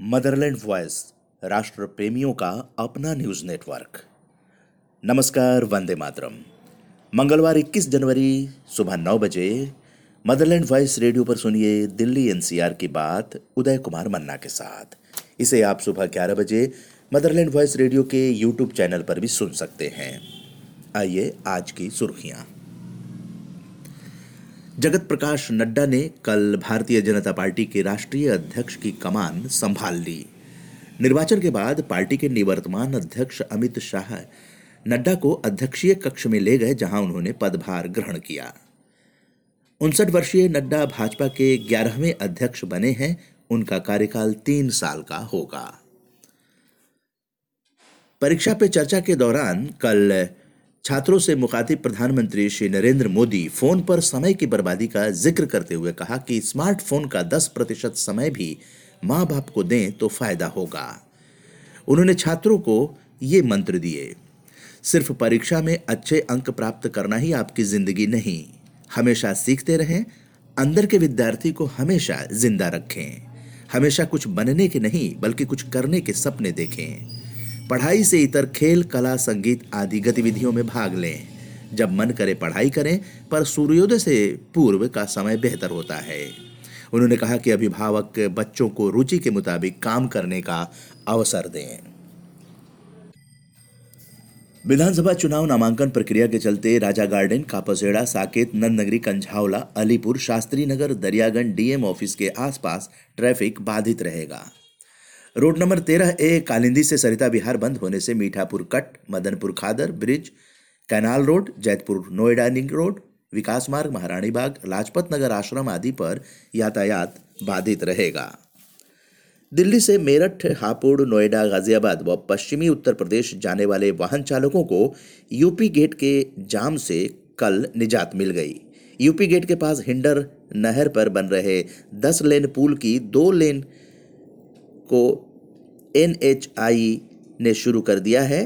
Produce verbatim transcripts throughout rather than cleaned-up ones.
Motherland voice, राष्ट्र प्रेमियों का अपना न्यूज नेटवर्क। नमस्कार, वंदे मातरम। मंगलवार इक्कीस जनवरी सुबह नौ बजे मदरलैंड वॉइस रेडियो पर सुनिए दिल्ली एनसीआर की बात उदय कुमार मन्ना के साथ। इसे आप सुबह ग्यारह बजे मदरलैंड वॉइस रेडियो के यूट्यूब चैनल पर भी सुन सकते हैं। आइए आज की सुर्खियां। जगत प्रकाश नड्डा ने कल भारतीय जनता पार्टी के राष्ट्रीय अध्यक्ष की कमान संभाल ली। निर्वाचन के बाद पार्टी के निवर्तमान अध्यक्ष अमित शाह नड्डा को अध्यक्षीय कक्ष में ले गए, जहां उन्होंने पदभार ग्रहण किया। उनसठ वर्षीय नड्डा भाजपा के ग्यारहवें अध्यक्ष बने हैं। उनका कार्यकाल तीन साल का होगा। परीक्षा पे चर्चा के दौरान कल छात्रों से मुखातिब प्रधानमंत्री श्री नरेंद्र मोदी फोन पर समय की बर्बादी का जिक्र करते हुए कहा कि स्मार्टफोन का दस प्रतिशत समय भी माँ बाप को दें तो फायदा होगा। उन्होंने छात्रों को ये मंत्र दिए, सिर्फ परीक्षा में अच्छे अंक प्राप्त करना ही आपकी जिंदगी नहीं, हमेशा सीखते रहें, अंदर के विद्यार्थी को हमेशा जिंदा रखें, हमेशा कुछ बनने के नहीं बल्कि कुछ करने के सपने देखें, पढ़ाई से इतर खेल, कला, संगीत आदि गतिविधियों में भाग लें, जब मन करे पढ़ाई करें, पर सूर्योदय से पूर्व का समय बेहतर होता है। उन्होंने कहा कि अभिभावक बच्चों को रुचि के मुताबिक काम करने का अवसर दें। विधानसभा चुनाव नामांकन प्रक्रिया के चलते Raja garden, Kapashera, Saket, Nandnagri, Kanjhawala, Alipur, Shastri Nagar, Daryaganj DM office के आसपास ट्रैफिक बाधित रहेगा। रोड नंबर तेरह ए कालिंदी से सरिता बिहार बंद होने से Mithapur cut, Madanpur Khadar bridge, canal road, Jaitpur Noida link road, Vikas Marg, Maharani बाग, लाजपत नगर आश्रम आदि पर यातायात बाधित रहेगा। दिल्ली से मेरठ, हापुड़, नोएडा, गाजियाबाद व पश्चिमी उत्तर प्रदेश जाने वाले वाहन चालकों को यूपी गेट के जाम से कल निजात मिल गई। यूपी गेट के पास हिंडर नहर पर बन रहे दस लेन पुल की दो लेन को एन एच आई ने शुरू कर दिया है।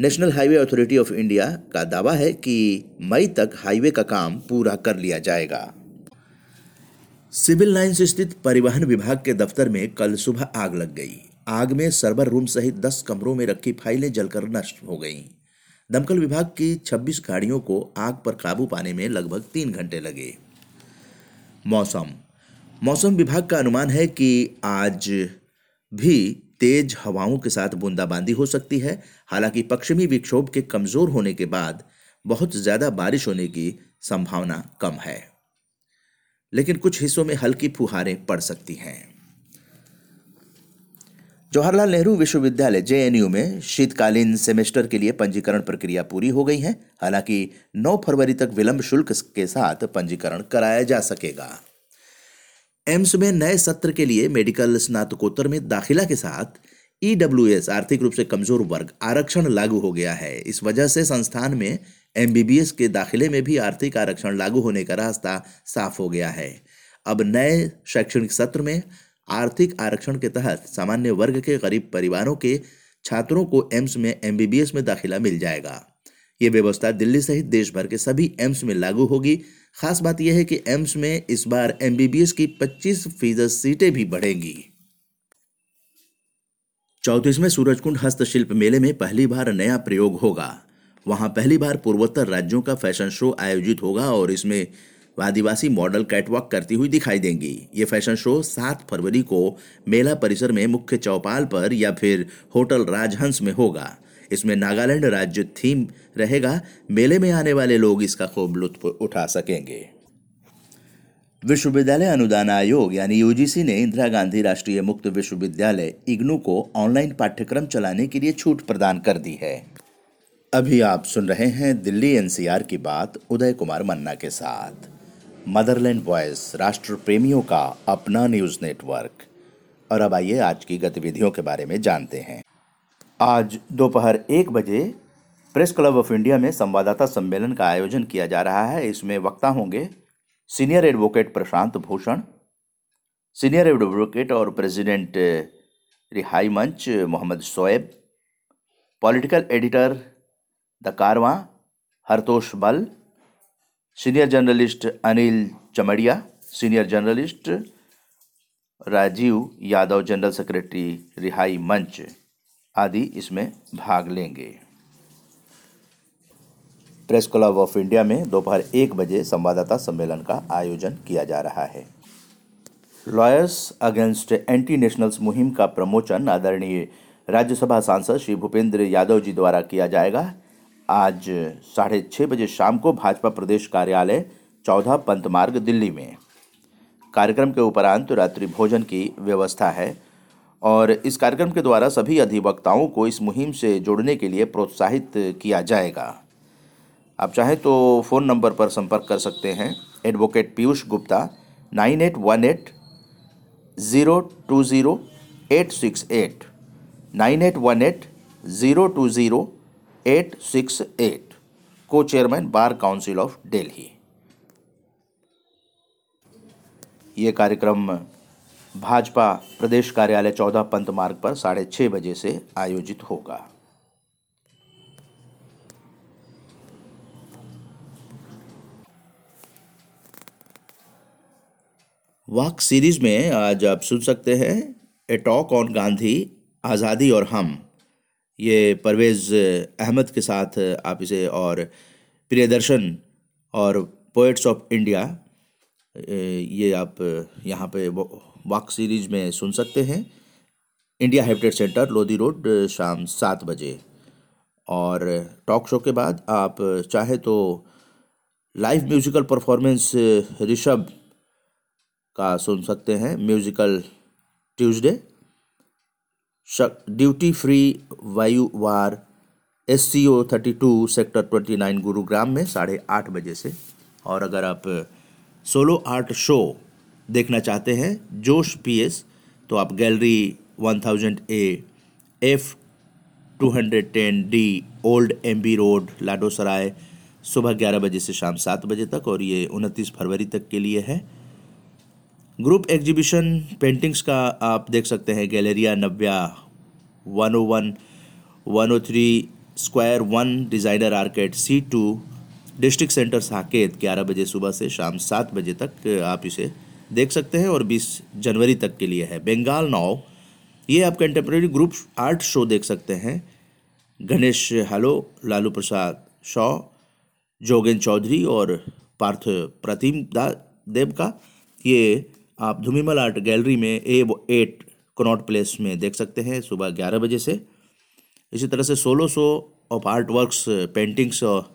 National Highway Authority of India का दावा है कि मई तक हाईवे का काम पूरा कर लिया जाएगा। सिविल लाइंस स्थित परिवहन विभाग के दफ्तर में कल सुबह आग लग गई। आग में सर्वर रूम सहित दस कमरों में रखी फाइलें जलकर नष्ट हो गईं। दमकल विभाग की छब्बीस गाड़ियों को आग पर काबू पाने में लगभग तीन घंटे लगे। मौसम मौसम विभाग का अनुमान है कि आज भी तेज हवाओं के साथ बूंदाबांदी हो सकती है। हालांकि पश्चिमी विक्षोभ के कमजोर होने के बाद बहुत ज़्यादा बारिश होने की संभावना कम है, लेकिन कुछ हिस्सों में हल्की फुहारें पड़ सकती हैं। जवाहरलाल नेहरू विश्वविद्यालय जे एन यू में शीतकालीन सेमेस्टर के लिए पंजीकरण प्रक्रिया पूरी हो गई है। हालांकि नौ फरवरी तक विलंब शुल्क के साथ पंजीकरण कराया जा सकेगा। एम्स में नए सत्र के लिए मेडिकल स्नातकोत्तर में दाखिला के साथ ई डब्ल्यू एस आर्थिक रूप से कमजोर वर्ग आरक्षण लागू हो गया है। इस वजह से संस्थान में एम बी बी एस के दाखिले में भी आर्थिक आरक्षण लागू होने का रास्ता साफ हो गया है। अब नए शैक्षणिक सत्र में आर्थिक आरक्षण के तहत सामान्य वर्ग के गरीब परिवारों के छात्रों को एम्स में एम बी बी एस में दाखिला मिल जाएगा। ये व्यवस्था दिल्ली सहित देश भर के सभी एम्स में लागू होगी। खास बात यह है कि एम्स में इस बार एम बी बी एस की पच्चीस फीसद सीटें भी बढ़ेंगी। चौंतीसवें सूरजकुंड हस्तशिल्प मेले में पहली बार नया प्रयोग होगा। वहां पहली बार पूर्वोत्तर राज्यों का फैशन शो आयोजित होगा और इसमें आदिवासी मॉडल कैटवॉक करती हुई दिखाई देंगी। ये फैशन शो सात फरवरी को मेला परिसर में मुख्य चौपाल पर या फिर होटल राजहंस में होगा। इसमें नागालैंड राज्य थीम रहेगा। मेले में आने वाले लोग इसका खूब लुत्फ उठा सकेंगे। विश्वविद्यालय अनुदान आयोग यानी यू जी सी ने इंदिरा गांधी राष्ट्रीय मुक्त विश्वविद्यालय इग्नू को ऑनलाइन पाठ्यक्रम चलाने के लिए छूट प्रदान कर दी है। अभी आप सुन रहे हैं दिल्ली एन सी आर की बात उदय कुमार मन्ना के साथ। मदरलैंड वॉइस, राष्ट्र प्रेमियों का अपना न्यूज नेटवर्क। और अब आइए आज की गतिविधियों के बारे में जानते हैं। आज दोपहर एक बजे प्रेस क्लब ऑफ इंडिया में संवाददाता सम्मेलन का आयोजन किया जा रहा है। इसमें वक्ता होंगे senior advocate Prashant Bhushan, senior advocate और president Rihai Manch Mohammad Shoaib, political editor the Caravan Hartosh Bal, senior journalist Anil Chamaria, senior journalist Rajeev Yadav general secretary Rihai Manch आदि इसमें भाग लेंगे। प्रेस क्लब ऑफ इंडिया में दोपहर एक बजे संवाददाता सम्मेलन का आयोजन किया जा रहा है। लॉयर्स अगेंस्ट एंटी नेशनल्स मुहिम का प्रमोचन आदरणीय राज्यसभा सांसद श्री भूपेंद्र यादव जी द्वारा किया जाएगा। आज साढ़े छः बजे शाम को भाजपा प्रदेश कार्यालय चौदह पंत मार्ग दिल्ली में। कार्यक्रम के उपरांत रात्रि भोजन की व्यवस्था है और इस कार्यक्रम के द्वारा सभी अधिवक्ताओं को इस मुहिम से जुड़ने के लिए प्रोत्साहित किया जाएगा। आप चाहें तो फ़ोन नंबर पर संपर्क कर सकते हैं। Advocate Piyush Gupta nine eight one eight zero two zero eight six eight, nine eight one eight zero two zero eight six eight, को chairman bar council of Delhi. ये कार्यक्रम भाजपा प्रदेश कार्यालय चौदह पंत मार्ग पर साढ़े छः बजे से आयोजित होगा। वाक सीरीज में आज आप सुन सकते हैं ए टॉक ऑन गांधी, आज़ादी और हम। ये परवेज अहमद के साथ आप इसे और प्रियदर्शन और पोएट्स ऑफ इंडिया, ये आप यहाँ पे वाक सीरीज में सुन सकते हैं। India Habitat Centre, Lodhi road, शाम सात बजे। और टॉक शो के बाद आप चाहे तो लाइव म्यूज़िकल परफॉर्मेंस ऋषभ का सुन सकते हैं, म्यूज़िकल ट्यूसडे। ड्यूटी फ्री वायुवार S C O thirty two sector twenty nine Gurugram में साढ़े आठ बजे से। और अगर आप सोलो आर्ट शो देखना चाहते हैं जोश पीएस, तो आप gallery one thousand A F two hundred ten D old M B road Ladosarai, सुबह ग्यारह बजे से शाम सात बजे तक, और ये उनतीस फरवरी तक के लिए है। ग्रुप एग्जीबिशन पेंटिंग्स का आप देख सकते हैं Galleria Navya one O one one O three, square one, designer arcade C two, district centre Saket, ग्यारह बजे सुबह से शाम सात बजे तक आप इसे देख सकते हैं और बीस जनवरी तक के लिए है। बंगाल नाव, ये आप कंटेम्प्रेरी ग्रुप आर्ट शो देख सकते हैं गणेश हलो, लालू प्रसाद शॉ, जोगेन चौधरी और पार्थ प्रतिम दास देव का। ये आप धूमिमल आर्ट गैलरी में ए एट कनॉट प्लेस में देख सकते हैं सुबह ग्यारह बजे से। इसी तरह से solo show of art works paintings और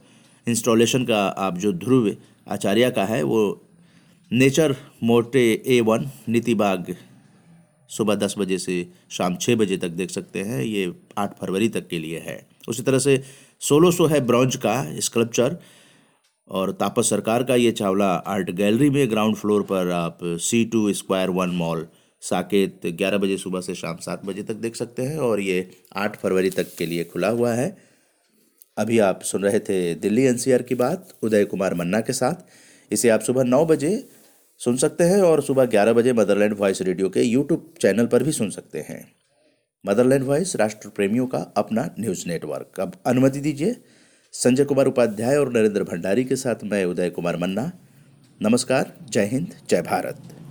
इंस्टॉलेशन का आप जो ध्रुव आचार्य का है वो नेचर मोटे ए वन नीतिबाग, सुबह दस बजे से शाम छः बजे तक देख सकते हैं, ये आठ फरवरी तक के लिए है। उसी तरह से सोलो शो है ब्रॉन्ज का स्कल्पचर और तापस सरकार का, ये चावला आर्ट गैलरी में ग्राउंड फ्लोर पर आप C two square one mall Saket, ग्यारह बजे सुबह से शाम सात बजे तक देख सकते हैं और ये आठ फरवरी तक के लिए खुला हुआ है। अभी आप सुन रहे थे दिल्ली एनसीआर की बात उदय कुमार मन्ना के साथ। इसे आप सुबह नौ बजे सुन सकते हैं और सुबह ग्यारह बजे मदरलैंड वॉइस रेडियो के यूट्यूब चैनल पर भी सुन सकते हैं। मदरलैंड वॉइस राष्ट्र प्रेमियों का अपना न्यूज़ नेटवर्क। अब अनुमति दीजिए, संजय कुमार उपाध्याय और नरेंद्र भंडारी के साथ मैं उदय कुमार मन्ना। नमस्कार, जय हिंद, जय भारत।